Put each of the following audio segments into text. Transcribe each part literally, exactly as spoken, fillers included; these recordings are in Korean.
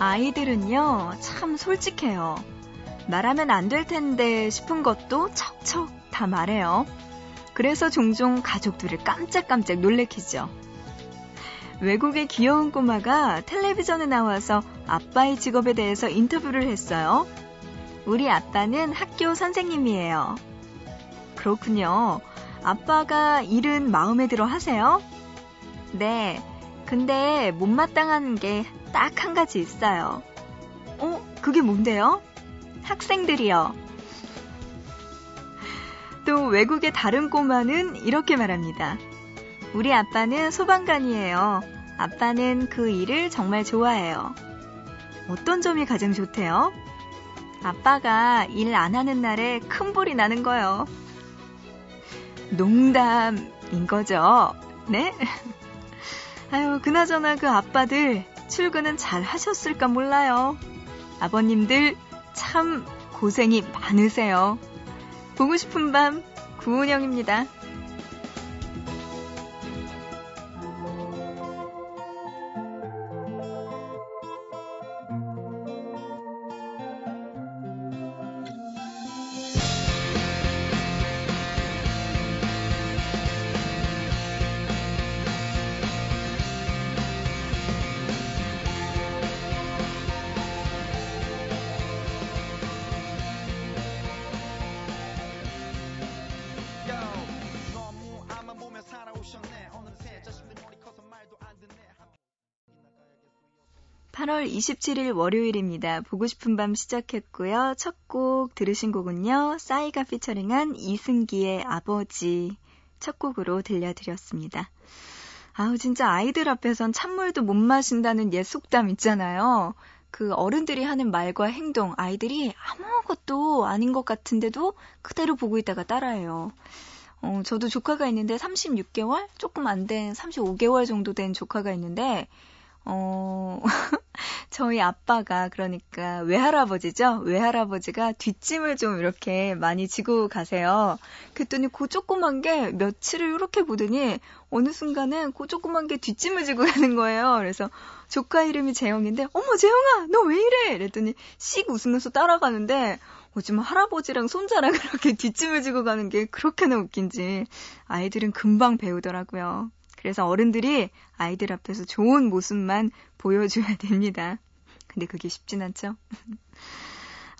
아이들은요, 참 솔직해요. 말하면 안 될 텐데 싶은 것도 척척 다 말해요. 그래서 종종 가족들을 깜짝깜짝 놀래키죠. 외국의 귀여운 꼬마가 텔레비전에 나와서 아빠의 직업에 대해서 인터뷰를 했어요. 우리 아빠는 학교 선생님이에요. 그렇군요. 아빠가 일은 마음에 들어 하세요? 네. 근데 못마땅한 게 딱 한 가지 있어요. 어? 그게 뭔데요? 학생들이요. 또 외국의 다른 꼬마는 이렇게 말합니다. 우리 아빠는 소방관이에요. 아빠는 그 일을 정말 좋아해요. 어떤 점이 가장 좋대요? 아빠가 일 안 하는 날에 큰 불이 나는 거요. 농담인 거죠? 네? 아유, 그나저나 그 아빠들 출근은 잘 하셨을까 몰라요. 아버님들 참 고생이 많으세요. 보고 싶은 밤 구은영입니다. 팔월 이십칠일 월요일입니다. 보고 싶은 밤 시작했고요. 첫 곡 들으신 곡은요, 싸이가 피처링한 이승기의 아버지 첫 곡으로 들려드렸습니다. 아우, 진짜 아이들 앞에선 찬물도 못 마신다는 옛 속담 있잖아요. 그 어른들이 하는 말과 행동, 아이들이 아무것도 아닌 것 같은데도 그대로 보고 있다가 따라해요. 어, 저도 조카가 있는데 삼십육 개월? 조금 안 된 삼십오 개월 정도 된 조카가 있는데 어, 저희 아빠가, 그러니까 외할아버지죠? 외할아버지가 뒷짐을 좀 이렇게 많이 지고 가세요. 그랬더니 그 조그만 게 며칠을 이렇게 보더니 어느 순간은 그 조그만 게 뒷짐을 지고 가는 거예요. 그래서 조카 이름이 재영인데, 어머, 재영아, 너 왜 이래? 이랬더니 씩 웃으면서 따라가는데, 요즘 할아버지랑 손자랑 그렇게 뒷짐을 지고 가는 게 그렇게나 웃긴지 아이들은 금방 배우더라고요. 그래서 어른들이 아이들 앞에서 좋은 모습만 보여줘야 됩니다. 근데 그게 쉽진 않죠?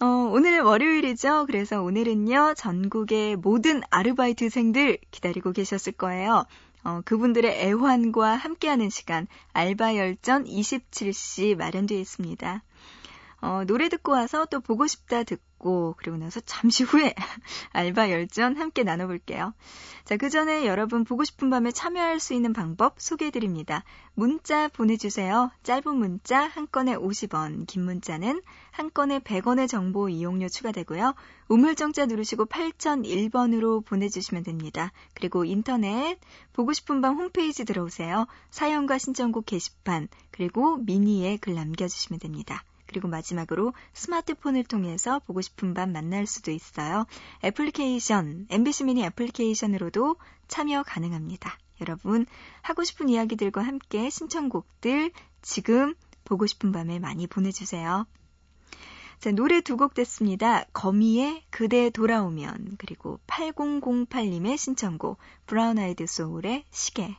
어, 오늘 월요일이죠. 그래서 오늘은요, 전국의 모든 아르바이트생들 기다리고 계셨을 거예요. 어, 그분들의 애환과 함께하는 시간, 알바열전 이십칠 시 마련되어 있습니다. 어, 노래 듣고 와서 또 보고 싶다 듣고, 그리고 나서 잠시 후에 알바 열전 함께 나눠볼게요. 자, 그 전에 여러분 보고 싶은 밤에 참여할 수 있는 방법 소개해드립니다. 문자 보내주세요. 짧은 문자 한 건에 오십 원, 긴 문자는 한 건에 백 원의 정보 이용료 추가되고요. 우물정자 누르시고 팔공공일 번으로 보내주시면 됩니다. 그리고 인터넷 보고 싶은 밤 홈페이지 들어오세요. 사연과 신청곡 게시판, 그리고 미니에 글 남겨주시면 됩니다. 그리고 마지막으로 스마트폰을 통해서 보고 싶은 밤 만날 수도 있어요. 애플리케이션, 엠비씨 미니 애플리케이션으로도 참여 가능합니다. 여러분, 하고 싶은 이야기들과 함께 신청곡들 지금 보고 싶은 밤에 많이 보내주세요. 자, 노래 두 곡 됐습니다. 거미의 그대 돌아오면, 그리고 팔공공팔 님의 신청곡 브라운 아이드 소울의 시계.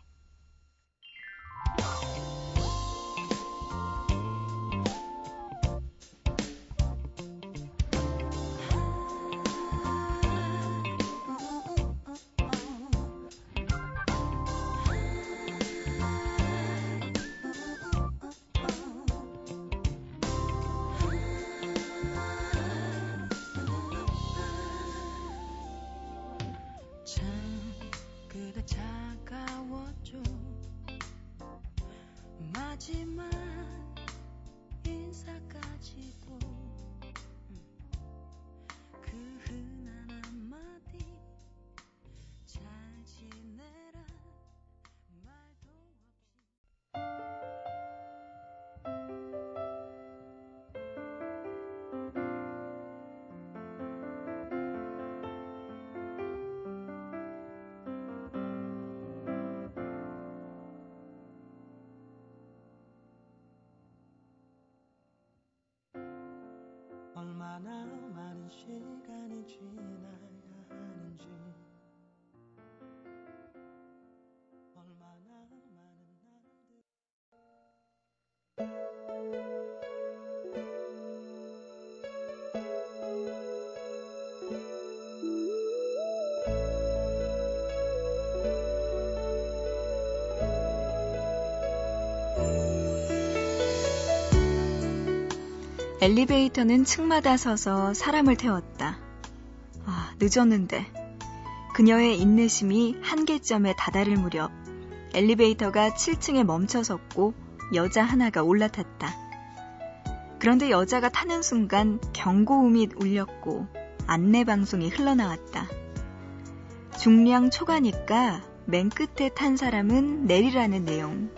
얼마나 많은 시간이 지나야 하는지 얼마나 많은 날들 엘리베이터는 층마다 서서 사람을 태웠다. 아, 늦었는데. 그녀의 인내심이 한계점에 다다를 무렵 엘리베이터가 칠 층에 멈춰섰고 여자 하나가 올라탔다. 그런데 여자가 타는 순간 경고음이 울렸고 안내방송이 흘러나왔다. 중량 초과니까 맨 끝에 탄 사람은 내리라는 내용.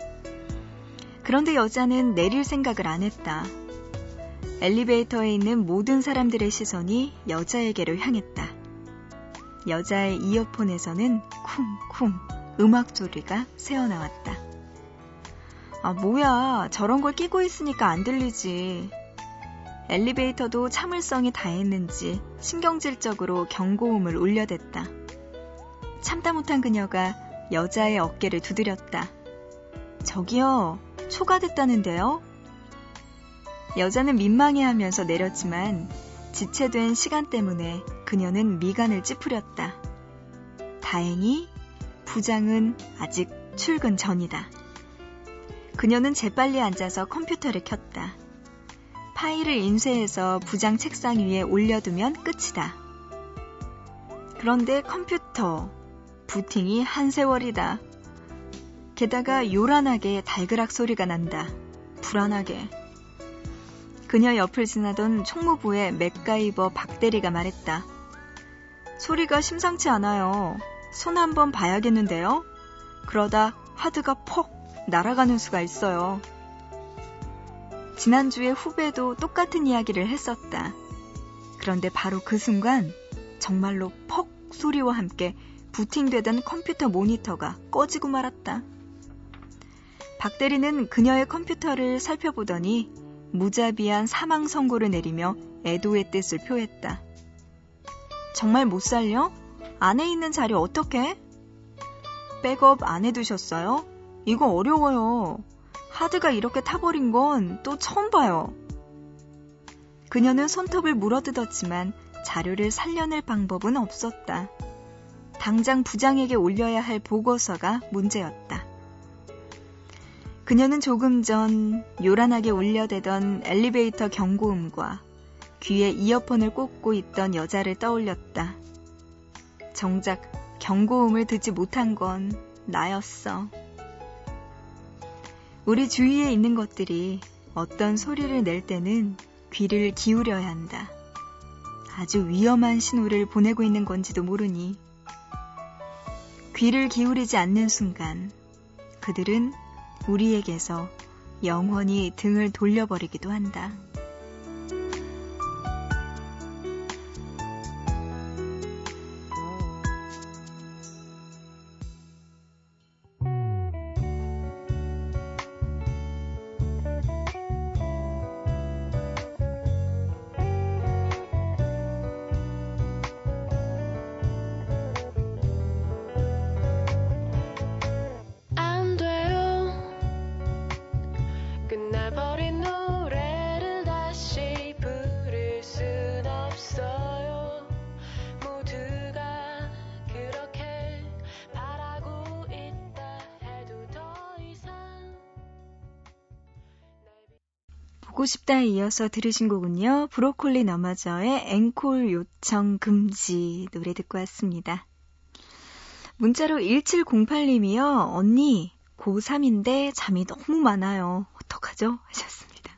그런데 여자는 내릴 생각을 안 했다. 엘리베이터에 있는 모든 사람들의 시선이 여자에게로 향했다. 여자의 이어폰에서는 쿵쿵 음악 소리가 새어나왔다. 아, 뭐야, 저런 걸 끼고 있으니까 안 들리지. 엘리베이터도 참을성이 다했는지 신경질적으로 경고음을 울려댔다. 참다 못한 그녀가 여자의 어깨를 두드렸다. 저기요, 초과됐다는데요? 여자는 민망해하면서 내렸지만 지체된 시간 때문에 그녀는 미간을 찌푸렸다. 다행히 부장은 아직 출근 전이다. 그녀는 재빨리 앉아서 컴퓨터를 켰다. 파일을 인쇄해서 부장 책상 위에 올려두면 끝이다. 그런데 컴퓨터, 부팅이 한 세월이다. 게다가 요란하게 달그락 소리가 난다. 불안하게. 그녀 옆을 지나던 총무부의 맥가이버 박대리가 말했다. 소리가 심상치 않아요. 손 한번 봐야겠는데요. 그러다 하드가 퍽 날아가는 수가 있어요. 지난주에 후배도 똑같은 이야기를 했었다. 그런데 바로 그 순간 정말로 퍽 소리와 함께 부팅되던 컴퓨터 모니터가 꺼지고 말았다. 박대리는 그녀의 컴퓨터를 살펴보더니 무자비한 사망 선고를 내리며 애도의 뜻을 표했다. 정말 못 살려? 안에 있는 자료 어떡해? 백업 안 해두셨어요? 이거 어려워요. 하드가 이렇게 타버린 건 또 처음 봐요. 그녀는 손톱을 물어뜯었지만 자료를 살려낼 방법은 없었다. 당장 부장에게 올려야 할 보고서가 문제였다. 그녀는 조금 전 요란하게 울려대던 엘리베이터 경고음과 귀에 이어폰을 꽂고 있던 여자를 떠올렸다. 정작 경고음을 듣지 못한 건 나였어. 우리 주위에 있는 것들이 어떤 소리를 낼 때는 귀를 기울여야 한다. 아주 위험한 신호를 보내고 있는 건지도 모르니. 귀를 기울이지 않는 순간 그들은 우리에게서 영원히 등을 돌려버리기도 한다. 보고 싶다에 이어서 들으신 곡은요, 브로콜리 너마저의 앵콜 요청 금지 노래 듣고 왔습니다. 문자로 일칠공팔 님이요. 언니, 고삼인데 잠이 너무 많아요. 어떡하죠? 하셨습니다.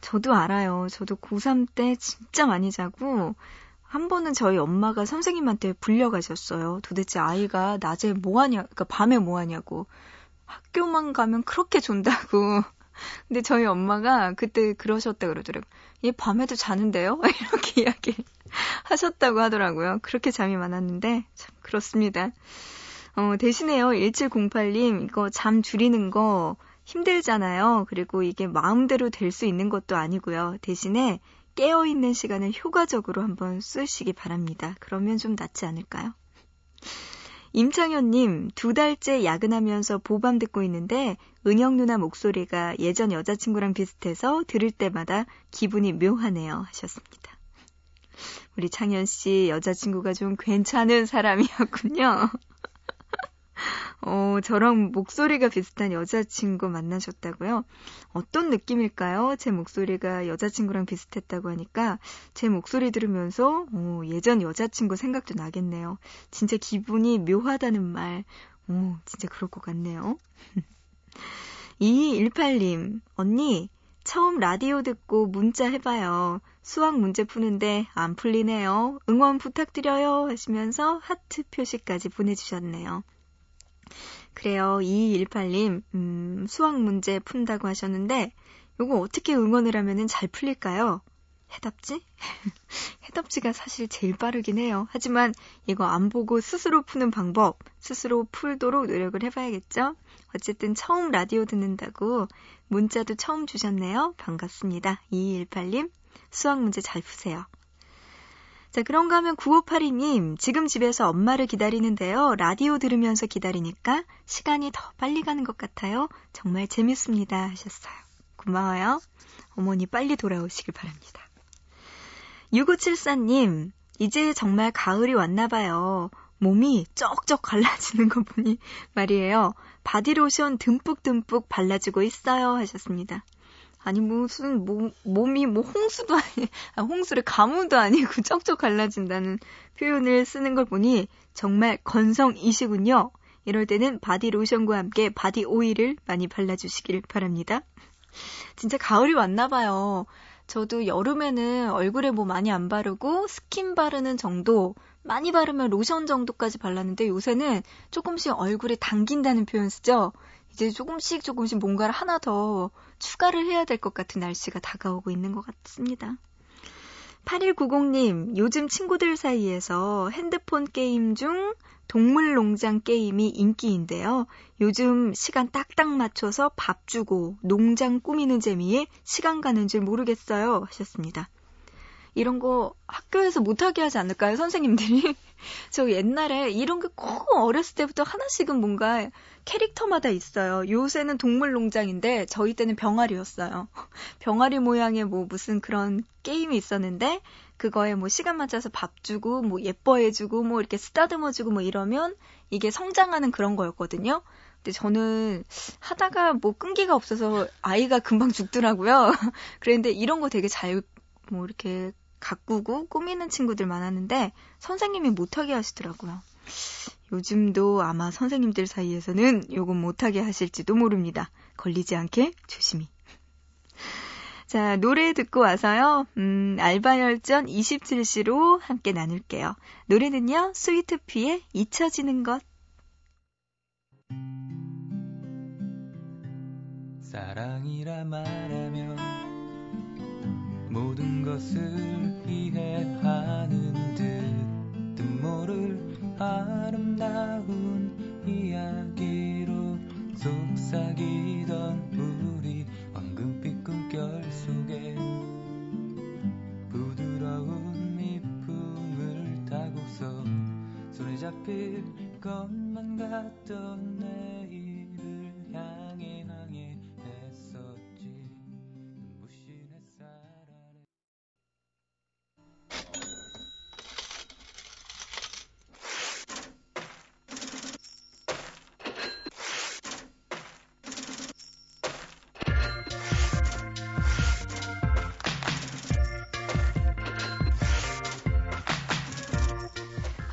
저도 알아요. 저도 고삼 때 진짜 많이 자고 한 번은 저희 엄마가 선생님한테 불려가셨어요. 도대체 아이가 낮에 뭐하냐, 그러니까 밤에 뭐하냐고. 학교만 가면 그렇게 존다고. 근데 저희 엄마가 그때 그러셨다 그러더라고요. 얘 밤에도 자는데요? 이렇게 이야기 하셨다고 하더라고요. 그렇게 잠이 많았는데 참 그렇습니다. 어, 대신에요. 일칠공팔 님, 이거 잠 줄이는 거 힘들잖아요. 그리고 이게 마음대로 될 수 있는 것도 아니고요. 대신에 깨어있는 시간을 효과적으로 한번 쓰시기 바랍니다. 그러면 좀 낫지 않을까요? 임창현님, 두 달째 야근하면서 보밤 듣고 있는데 은영 누나 목소리가 예전 여자친구랑 비슷해서 들을 때마다 기분이 묘하네요 하셨습니다. 우리 창현씨 여자친구가 좀 괜찮은 사람이었군요. 어, 저랑 목소리가 비슷한 여자친구 만나셨다고요? 어떤 느낌일까요? 제 목소리가 여자친구랑 비슷했다고 하니까 제 목소리 들으면서 오, 예전 여자친구 생각도 나겠네요. 진짜 기분이 묘하다는 말, 오, 진짜 그럴 것 같네요. 이이일팔님, 언니 처음 라디오 듣고 문자 해봐요. 수학 문제 푸는데 안 풀리네요. 응원 부탁드려요 하시면서 하트 표시까지 보내주셨네요. 그래요, 이이일팔님, 음, 수학 문제 푼다고 하셨는데 요거 어떻게 응원을 하면 잘 풀릴까요? 해답지? 해답지가 사실 제일 빠르긴 해요. 하지만 이거 안 보고 스스로 푸는 방법, 스스로 풀도록 노력을 해봐야겠죠? 어쨌든 처음 라디오 듣는다고 문자도 처음 주셨네요. 반갑습니다. 이이일팔님, 수학 문제 잘 푸세요. 자, 그런가 하면 구오팔이님, 지금 집에서 엄마를 기다리는데요. 라디오 들으면서 기다리니까 시간이 더 빨리 가는 것 같아요. 정말 재밌습니다 하셨어요. 고마워요. 어머니 빨리 돌아오시길 바랍니다. 육오칠사님, 이제 정말 가을이 왔나 봐요. 몸이 쩍쩍 갈라지는 거 보니 말이에요. 바디로션 듬뿍듬뿍 발라주고 있어요 하셨습니다. 아니 무슨 몸, 몸이 뭐 홍수도 아니, 아, 홍수를 가뭄도 아니고 쩍쩍 갈라진다는 표현을 쓰는 걸 보니 정말 건성이시군요. 이럴 때는 바디로션과 함께 바디오일을 많이 발라주시길 바랍니다. 진짜 가을이 왔나 봐요. 저도 여름에는 얼굴에 뭐 많이 안 바르고 스킨 바르는 정도, 많이 바르면 로션 정도까지 발랐는데 요새는 조금씩 얼굴에 당긴다는 표현 쓰죠. 이제 조금씩 조금씩 뭔가를 하나 더 추가를 해야 될 것 같은 날씨가 다가오고 있는 것 같습니다. 팔일구공님, 요즘 친구들 사이에서 핸드폰 게임 중 동물농장 게임이 인기인데요. 요즘 시간 딱딱 맞춰서 밥 주고 농장 꾸미는 재미에 시간 가는 줄 모르겠어요 하셨습니다. 이런 거 학교에서 못하게 하지 않을까요, 선생님들이? 저 옛날에 이런 게 꼭 어렸을 때부터 하나씩은 뭔가 캐릭터마다 있어요. 요새는 동물농장인데 저희 때는 병아리였어요. 병아리 모양의 뭐 무슨 그런 게임이 있었는데 그거에 뭐 시간 맞춰서 밥 주고 뭐 예뻐해주고 뭐 이렇게 쓰다듬어주고 뭐 이러면 이게 성장하는 그런 거였거든요. 근데 저는 하다가 뭐 끈기가 없어서 아이가 금방 죽더라고요. 그런데 이런 거 되게 잘 뭐 이렇게 가꾸고 꾸미는 친구들 많았는데 선생님이 못하게 하시더라고요. 요즘도 아마 선생님들 사이에서는 요건 못하게 하실지도 모릅니다. 걸리지 않게 조심히. 자, 노래 듣고 와서요. 음, 알바열전 이십칠 시로 함께 나눌게요. 노래는요, 스위트피의 잊혀지는 것. 사랑이라 말하면 모든 것을 피해 하는 듯 뜻 모를 아름다운 이야기로 속삭이던 우리 황금빛 꿈결 속에 부드러운 미풍을 타고서 손에 잡힐 것만 같던 내일을 향해 향해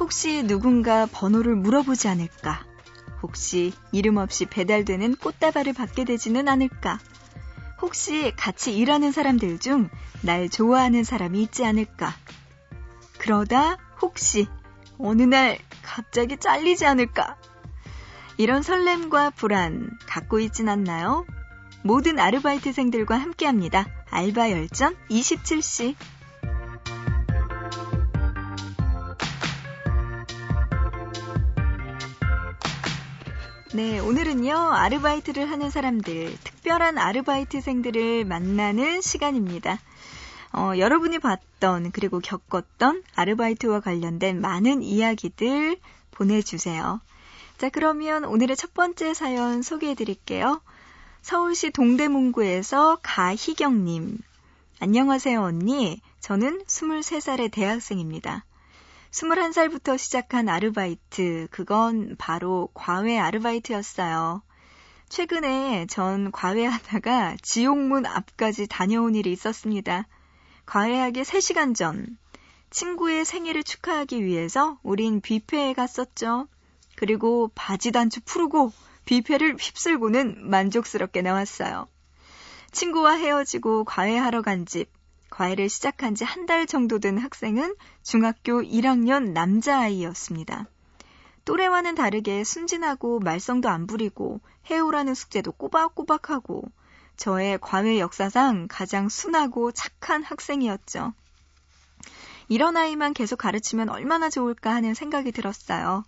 혹시 누군가 번호를 물어보지 않을까? 혹시 이름 없이 배달되는 꽃다발을 받게 되지는 않을까? 혹시 같이 일하는 사람들 중 날 좋아하는 사람이 있지 않을까? 그러다 혹시 어느 날 갑자기 잘리지 않을까? 이런 설렘과 불안 갖고 있진 않나요? 모든 아르바이트생들과 함께합니다. 알바열전 이십칠 시. 네, 오늘은요, 아르바이트를 하는 사람들, 특별한 아르바이트생들을 만나는 시간입니다. 어, 여러분이 봤던 그리고 겪었던 아르바이트와 관련된 많은 이야기들 보내주세요. 자, 그러면 오늘의 첫 번째 사연 소개해드릴게요. 서울시 동대문구에서 가희경님. 안녕하세요, 언니. 저는 스물세 살의 대학생입니다. 스물한 살부터 시작한 아르바이트, 그건 바로 과외 아르바이트였어요. 최근에 전 과외하다가 지옥문 앞까지 다녀온 일이 있었습니다. 과외하기 세 시간 전, 친구의 생일을 축하하기 위해서 우린 뷔페에 갔었죠. 그리고 바지 단추 풀고 뷔페를 휩쓸고는 만족스럽게 나왔어요. 친구와 헤어지고 과외하러 간 집, 과외를 시작한 지 한 달 정도 된 학생은 중학교 일 학년 남자아이였습니다. 또래와는 다르게 순진하고 말썽도 안 부리고 해오라는 숙제도 꼬박꼬박 하고 저의 과외 역사상 가장 순하고 착한 학생이었죠. 이런 아이만 계속 가르치면 얼마나 좋을까 하는 생각이 들었어요.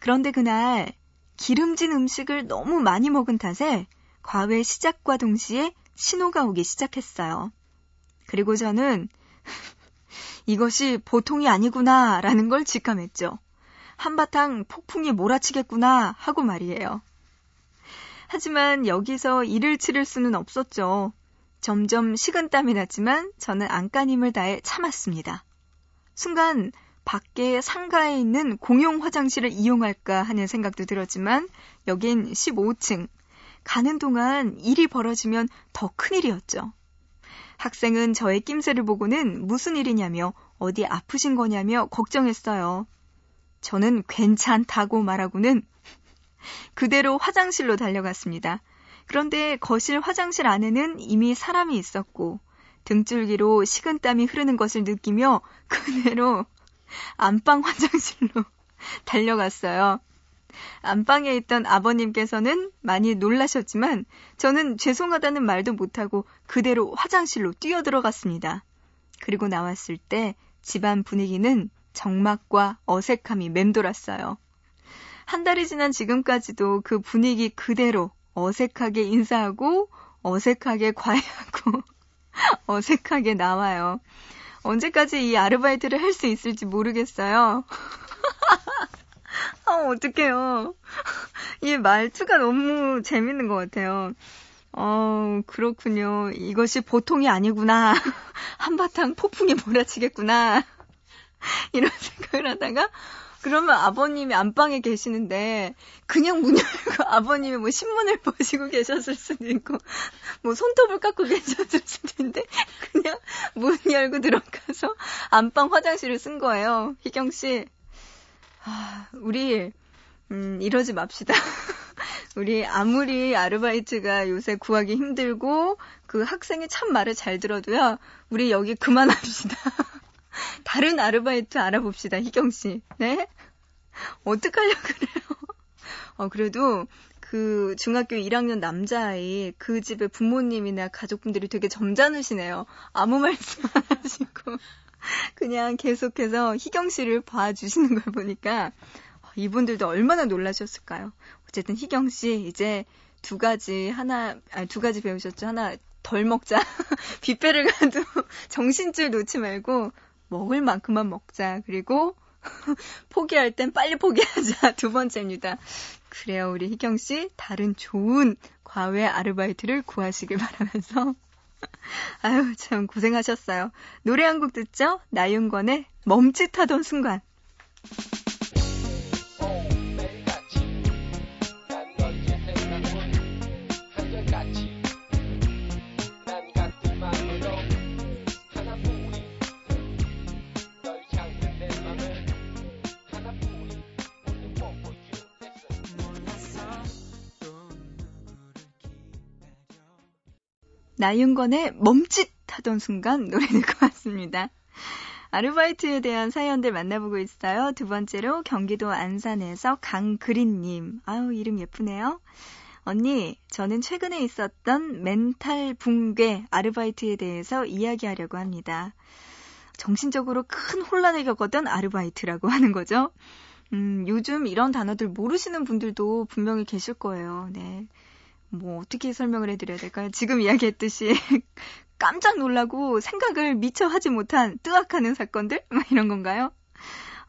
그런데 그날 기름진 음식을 너무 많이 먹은 탓에 과외 시작과 동시에 신호가 오기 시작했어요. 그리고 저는 이것이 보통이 아니구나라는 걸 직감했죠. 한바탕 폭풍이 몰아치겠구나 하고 말이에요. 하지만 여기서 이를 치를 수는 없었죠. 점점 식은땀이 났지만 저는 안간힘을 다해 참았습니다. 순간 밖에 상가에 있는 공용 화장실을 이용할까 하는 생각도 들었지만 여긴 십오 층. 가는 동안 일이 벌어지면 더 큰일이었죠. 학생은 저의 낌새를 보고는 무슨 일이냐며 어디 아프신 거냐며 걱정했어요. 저는 괜찮다고 말하고는 그대로 화장실로 달려갔습니다. 그런데 거실 화장실 안에는 이미 사람이 있었고 등줄기로 식은땀이 흐르는 것을 느끼며 그대로 안방 화장실로 달려갔어요. 안방에 있던 아버님께서는 많이 놀라셨지만 저는 죄송하다는 말도 못하고 그대로 화장실로 뛰어들어갔습니다. 그리고 나왔을 때 집안 분위기는 적막과 어색함이 맴돌았어요. 한 달이 지난 지금까지도 그 분위기 그대로 어색하게 인사하고 어색하게 과외하고 어색하게 나와요. 언제까지 이 아르바이트를 할 수 있을지 모르겠어요. 아, 어떡해요. 이 말투가 너무 재밌는 것 같아요. 어, 그렇군요. 이것이 보통이 아니구나. 한바탕 폭풍이 몰아치겠구나. 이런 생각을 하다가 그러면 아버님이 안방에 계시는데 그냥 문 열고 아버님이 뭐 신문을 보시고 계셨을 수도 있고 뭐 손톱을 깎고 계셨을 수도 있는데 그냥 문 열고 들어가서 안방 화장실을 쓴 거예요. 희경 씨. 우리 음, 이러지 맙시다. 우리 아무리 아르바이트가 요새 구하기 힘들고 그 학생이 참 말을 잘 들어도요. 우리 여기 그만합시다. 다른 아르바이트 알아봅시다. 희경 씨. 네? 어떡하려고 그래요? 어, 그래도 그 중학교 일 학년 남자아이 그 집에 부모님이나 가족분들이 되게 점잖으시네요. 아무 말씀 안 하시고. 그냥 계속해서 희경 씨를 봐주시는 걸 보니까 이분들도 얼마나 놀라셨을까요? 어쨌든 희경 씨 이제 두 가지 하나, 아니 두 가지 배우셨죠? 하나 덜 먹자. 뷔페를 가도 정신줄 놓지 말고 먹을 만큼만 먹자. 그리고 포기할 땐 빨리 포기하자. 두 번째입니다. 그래요. 우리 희경 씨 다른 좋은 과외 아르바이트를 구하시길 바라면서 아유, 참 고생하셨어요. 노래 한 곡 듣죠? 나윤권의 멈칫하던 순간. 나윤권의 멈칫하던 순간 노래 듣고 왔습니다. 아르바이트에 대한 사연들 만나보고 있어요. 두 번째로 경기도 안산에서 강그린님. 아우 이름 예쁘네요. 언니, 저는 최근에 있었던 멘탈 붕괴 아르바이트에 대해서 이야기하려고 합니다. 정신적으로 큰 혼란을 겪었던 아르바이트라고 하는 거죠. 음, 요즘 이런 단어들 모르시는 분들도 분명히 계실 거예요. 네. 뭐 어떻게 설명을 해드려야 될까요? 지금 이야기했듯이 깜짝 놀라고 생각을 미처 하지 못한 뜨악하는 사건들? 막 이런 건가요?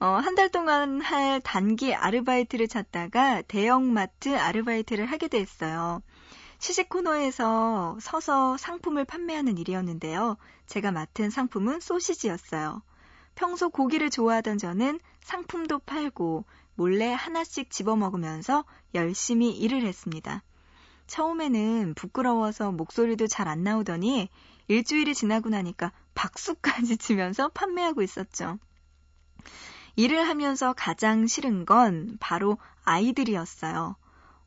어, 한 달 동안 할 단기 아르바이트를 찾다가 대형마트 아르바이트를 하게 됐어요. 시식 코너에서 서서 상품을 판매하는 일이었는데요. 제가 맡은 상품은 소시지였어요. 평소 고기를 좋아하던 저는 상품도 팔고 몰래 하나씩 집어먹으면서 열심히 일을 했습니다. 처음에는 부끄러워서 목소리도 잘 안 나오더니 일주일이 지나고 나니까 박수까지 치면서 판매하고 있었죠. 일을 하면서 가장 싫은 건 바로 아이들이었어요.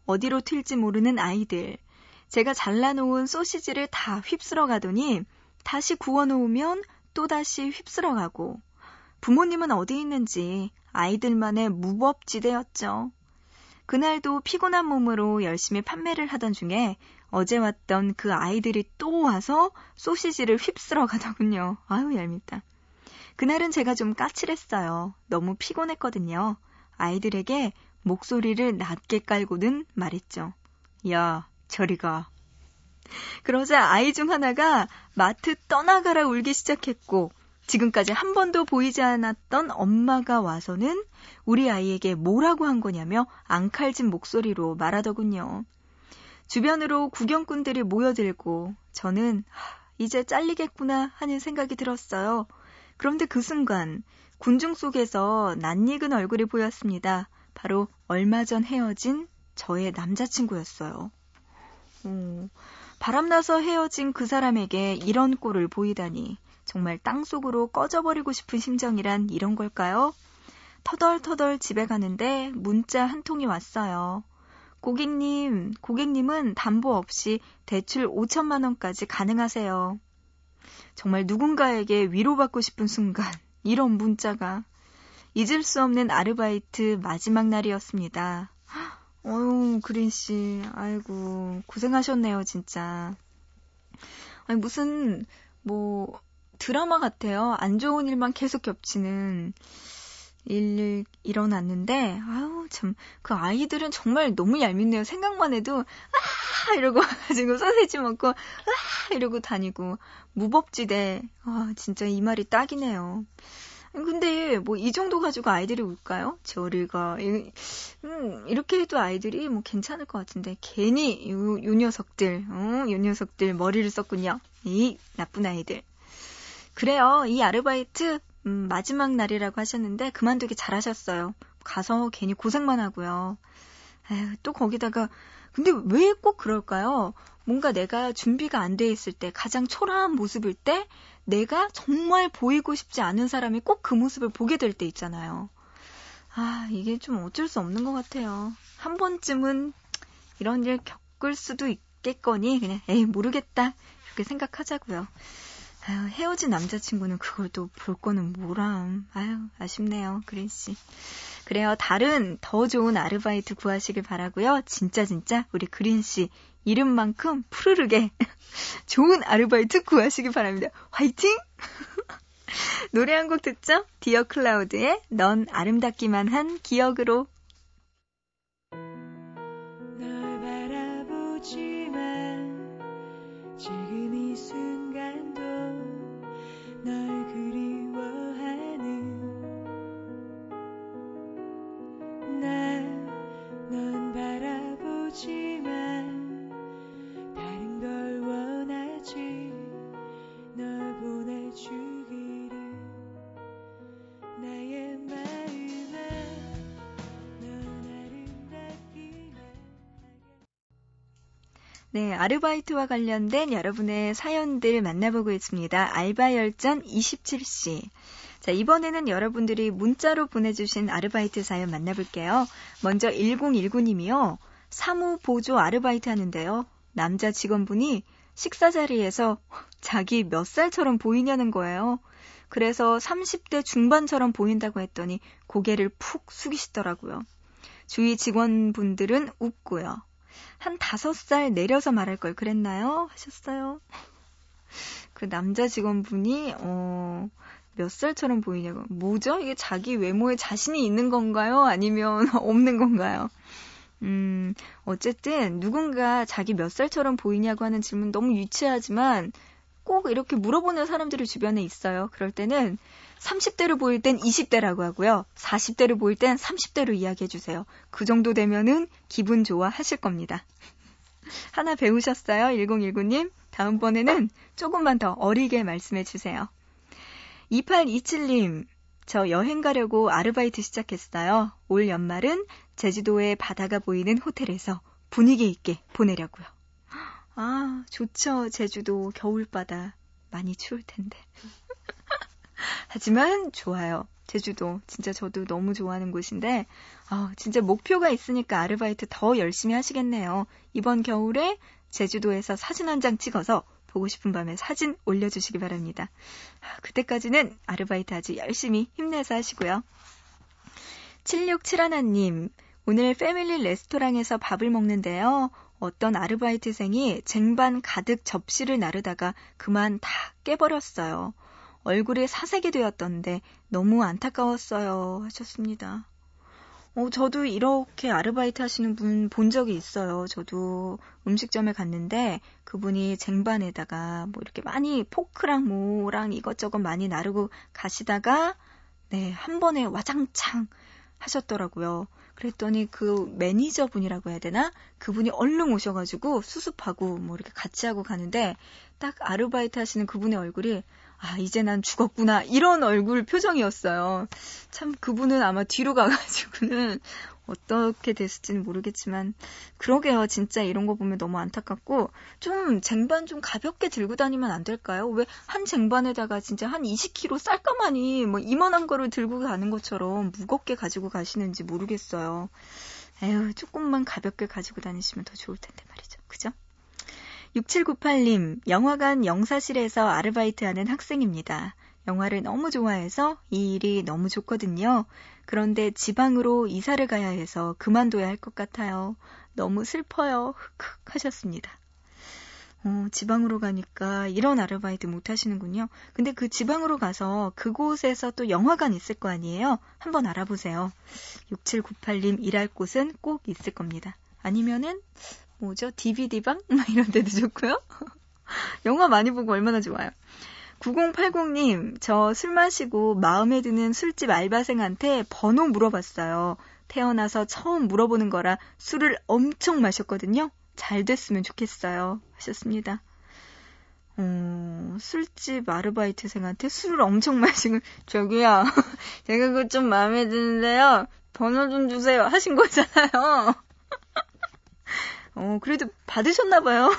어디로 튈지 모르는 아이들. 제가 잘라놓은 소시지를 다 휩쓸어 가더니 다시 구워놓으면 또다시 휩쓸어 가고, 부모님은 어디 있는지 아이들만의 무법지대였죠. 그날도 피곤한 몸으로 열심히 판매를 하던 중에 어제 왔던 그 아이들이 또 와서 소시지를 휩쓸어 가더군요. 아유, 얄밉다. 그날은 제가 좀 까칠했어요. 너무 피곤했거든요. 아이들에게 목소리를 낮게 깔고는 말했죠. 야, 저리 가. 그러자 아이 중 하나가 마트 떠나가라 울기 시작했고, 지금까지 한 번도 보이지 않았던 엄마가 와서는 우리 아이에게 뭐라고 한 거냐며 앙칼진 목소리로 말하더군요. 주변으로 구경꾼들이 모여들고 저는 이제 잘리겠구나 하는 생각이 들었어요. 그런데 그 순간 군중 속에서 낯익은 얼굴이 보였습니다. 바로 얼마 전 헤어진 저의 남자친구였어요. 음, 바람나서 헤어진 그 사람에게 이런 꼴을 보이다니, 정말 땅속으로 꺼져버리고 싶은 심정이란 이런 걸까요? 터덜터덜 집에 가는데 문자 한 통이 왔어요. 고객님, 고객님은 담보 없이 대출 오천만 원까지 가능하세요. 정말 누군가에게 위로받고 싶은 순간, 이런 문자가. 잊을 수 없는 아르바이트 마지막 날이었습니다. 어휴, 그린씨, 아이고, 고생하셨네요, 진짜. 아니, 무슨, 뭐, 드라마 같아요. 안 좋은 일만 계속 겹치는 일 일어났는데, 아우, 참, 그 아이들은 정말 너무 얄밉네요. 생각만 해도, 아! 이러고 가지고 소세지 먹고, 아! 이러고 다니고, 무법지대. 아, 진짜 이 말이 딱이네요. 근데, 뭐, 이 정도 가지고 아이들이 울까요? 저리가. 음, 이렇게 해도 아이들이 뭐 괜찮을 것 같은데, 괜히 요, 요 녀석들, 어, 요 녀석들 머리를 썼군요. 이 나쁜 아이들. 그래요. 이 아르바이트 음, 마지막 날이라고 하셨는데 그만두기 잘하셨어요. 가서 괜히 고생만 하고요. 에휴, 또 거기다가 근데 왜 꼭 그럴까요? 뭔가 내가 준비가 안 돼 있을 때, 가장 초라한 모습일 때, 내가 정말 보이고 싶지 않은 사람이 꼭 그 모습을 보게 될 때 있잖아요. 아, 이게 좀 어쩔 수 없는 것 같아요. 한 번쯤은 이런 일 겪을 수도 있겠거니 그냥 에이 모르겠다 이렇게 생각하자고요. 아유, 헤어진 남자친구는 그걸 또 볼 거는 뭐람. 아유, 아쉽네요, 그린씨. 그래요, 다른 더 좋은 아르바이트 구하시길 바라고요. 진짜 진짜 우리 그린씨 이름만큼 푸르르게 좋은 아르바이트 구하시길 바랍니다. 화이팅! 노래 한 곡 듣죠? 디어 클라우드의 넌 아름답기만 한 기억으로. 널 바라보지만 지금 이 순간도 널 그리워하는 난 넌 바라보지만 다른 걸 원하지 널 보내주기를 나의 마음에 넌 아름답기만. 네, 아르바이트와 관련된 여러분의 사연들 만나보고 있습니다. 알바열전 이십칠 시. 자, 이번에는 여러분들이 문자로 보내주신 아르바이트 사연 만나볼게요. 먼저 일공일구 님이요. 사무보조 아르바이트 하는데요. 남자 직원분이 식사 자리에서 자기 몇 살처럼 보이냐는 거예요. 그래서 삼십 대 중반처럼 보인다고 했더니 고개를 푹 숙이시더라고요. 주위 직원분들은 웃고요. 한 다섯 살 내려서 말할 걸 그랬나요? 하셨어요. 그 남자 직원분이 어, 몇 살처럼 보이냐고. 뭐죠? 이게 자기 외모에 자신이 있는 건가요? 아니면 없는 건가요? 음, 어쨌든 누군가 자기 몇 살처럼 보이냐고 하는 질문 너무 유치하지만 꼭 이렇게 물어보는 사람들이 주변에 있어요. 그럴 때는 삼십 대로 보일 땐 이십 대라고 하고요. 사십 대로 보일 땐 삼십 대로 이야기해 주세요. 그 정도 되면은 기분 좋아 하실 겁니다. 하나 배우셨어요? 일공일구 님. 다음번에는 조금만 더 어리게 말씀해 주세요. 이팔이칠 님. 저 여행 가려고 아르바이트 시작했어요. 올 연말은 제주도의 바다가 보이는 호텔에서 분위기 있게 보내려고요. 아, 좋죠. 제주도 겨울바다 많이 추울 텐데. 하지만 좋아요. 제주도 진짜 저도 너무 좋아하는 곳인데 아, 진짜 목표가 있으니까 아르바이트 더 열심히 하시겠네요. 이번 겨울에 제주도에서 사진 한 장 찍어서 보고 싶은 밤에 사진 올려주시기 바랍니다. 그때까지는 아르바이트 아주 열심히 힘내서 하시고요. 칠육칠일 님, 오늘 패밀리 레스토랑에서 밥을 먹는데요. 어떤 아르바이트생이 쟁반 가득 접시를 나르다가 그만 다 깨버렸어요. 얼굴에 사색이 되었던데 너무 안타까웠어요. 하셨습니다. 어, 저도 이렇게 아르바이트 하시는 분 본 적이 있어요. 저도 음식점에 갔는데 그분이 쟁반에다가 뭐 이렇게 많이 포크랑 뭐랑 이것저것 많이 나르고 가시다가 네, 한 번에 와장창 하셨더라고요. 그랬더니 그 매니저분이라고 해야 되나? 그분이 얼른 오셔가지고 수습하고 뭐 이렇게 같이 하고 가는데 딱 아르바이트 하시는 그분의 얼굴이 아, 이제 난 죽었구나. 이런 얼굴 표정이었어요. 참 그분은 아마 뒤로 가가지고는 어떻게 됐을지는 모르겠지만 그러게요. 진짜 이런 거 보면 너무 안타깝고 좀 쟁반 좀 가볍게 들고 다니면 안 될까요? 왜 한 쟁반에다가 진짜 한 이십 킬로그램 쌀까마니 뭐 이만한 거를 들고 가는 것처럼 무겁게 가지고 가시는지 모르겠어요. 에휴, 조금만 가볍게 가지고 다니시면 더 좋을 텐데 말이죠. 그죠? 육칠구팔 님, 영화관 영사실에서 아르바이트하는 학생입니다. 영화를 너무 좋아해서 이 일이 너무 좋거든요. 그런데 지방으로 이사를 가야 해서 그만둬야 할 것 같아요. 너무 슬퍼요. 흑흑 하셨습니다. 어, 지방으로 가니까 이런 아르바이트 못 하시는군요. 근데 그 지방으로 가서 그곳에서 또 영화관 있을 거 아니에요? 한번 알아보세요. 육칠구팔 님, 일할 곳은 꼭 있을 겁니다. 아니면은 뭐죠? 디비디방? 막 이런 데도 좋고요. 영화 많이 보고 얼마나 좋아요. 구공팔공 님, 저 술 마시고 마음에 드는 술집 알바생한테 번호 물어봤어요. 태어나서 처음 물어보는 거라 술을 엄청 마셨거든요. 잘 됐으면 좋겠어요. 하셨습니다. 어, 술집 아르바이트생한테 술을 엄청 마시고 저기요. 제가 그거 좀 마음에 드는데요. 번호 좀 주세요. 하신 거잖아요. 어, 그래도 받으셨나봐요.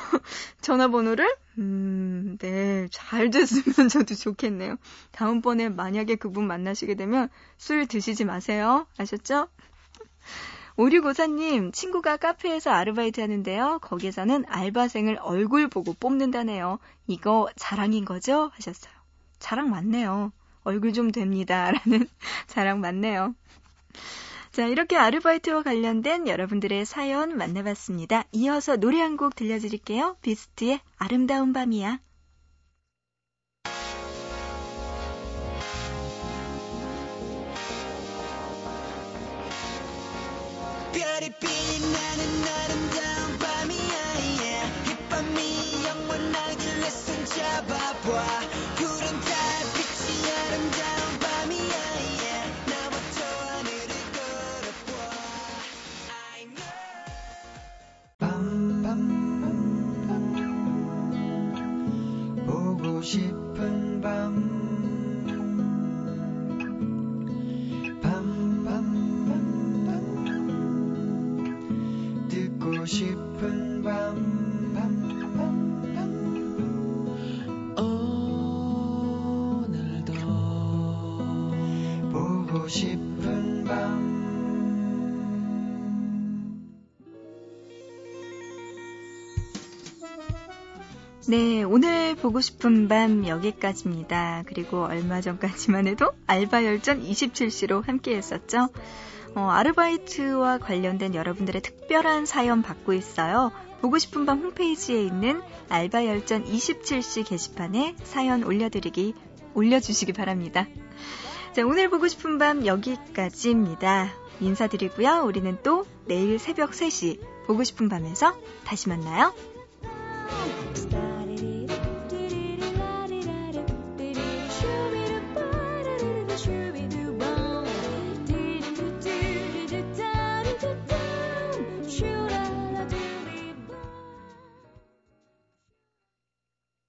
전화번호를. 음, 네, 잘 됐으면 저도 좋겠네요. 다음번에 만약에 그분 만나시게 되면 술 드시지 마세요. 아셨죠? 오류고사님, 친구가 카페에서 아르바이트 하는데요. 거기에서는 알바생을 얼굴 보고 뽑는다네요. 이거 자랑인 거죠? 하셨어요. 자랑 맞네요. 얼굴 좀 됩니다. 라는 자랑 맞네요. 자, 이렇게 아르바이트와 관련된 여러분들의 사연 만나봤습니다. 이어서 노래 한 곡 들려드릴게요. 비스트의 아름다운 밤이야. 별이 빛나는 아름다운 밤이야. Yeah. 이 밤이 영원하길래 손 잡아봐. 구름 달빛이 아름다운 밤이야. 보고 싶은 밤 밤, 밤, 밤, 밤. 듣고 싶은 밤, 밤, 밤, 밤. 오늘도 보고 싶은 밤. 네, 오늘 보고 싶은 밤 여기까지입니다. 그리고 얼마 전까지만 해도 알바열전 이십칠 시로 함께 했었죠. 어, 아르바이트와 관련된 여러분들의 특별한 사연 받고 있어요. 보고 싶은 밤 홈페이지에 있는 알바열전 이십칠 시 게시판에 사연 올려드리기, 올려주시기 바랍니다. 자, 오늘 보고 싶은 밤 여기까지입니다. 인사드리고요. 우리는 또 내일 새벽 세 시 보고 싶은 밤에서 다시 만나요.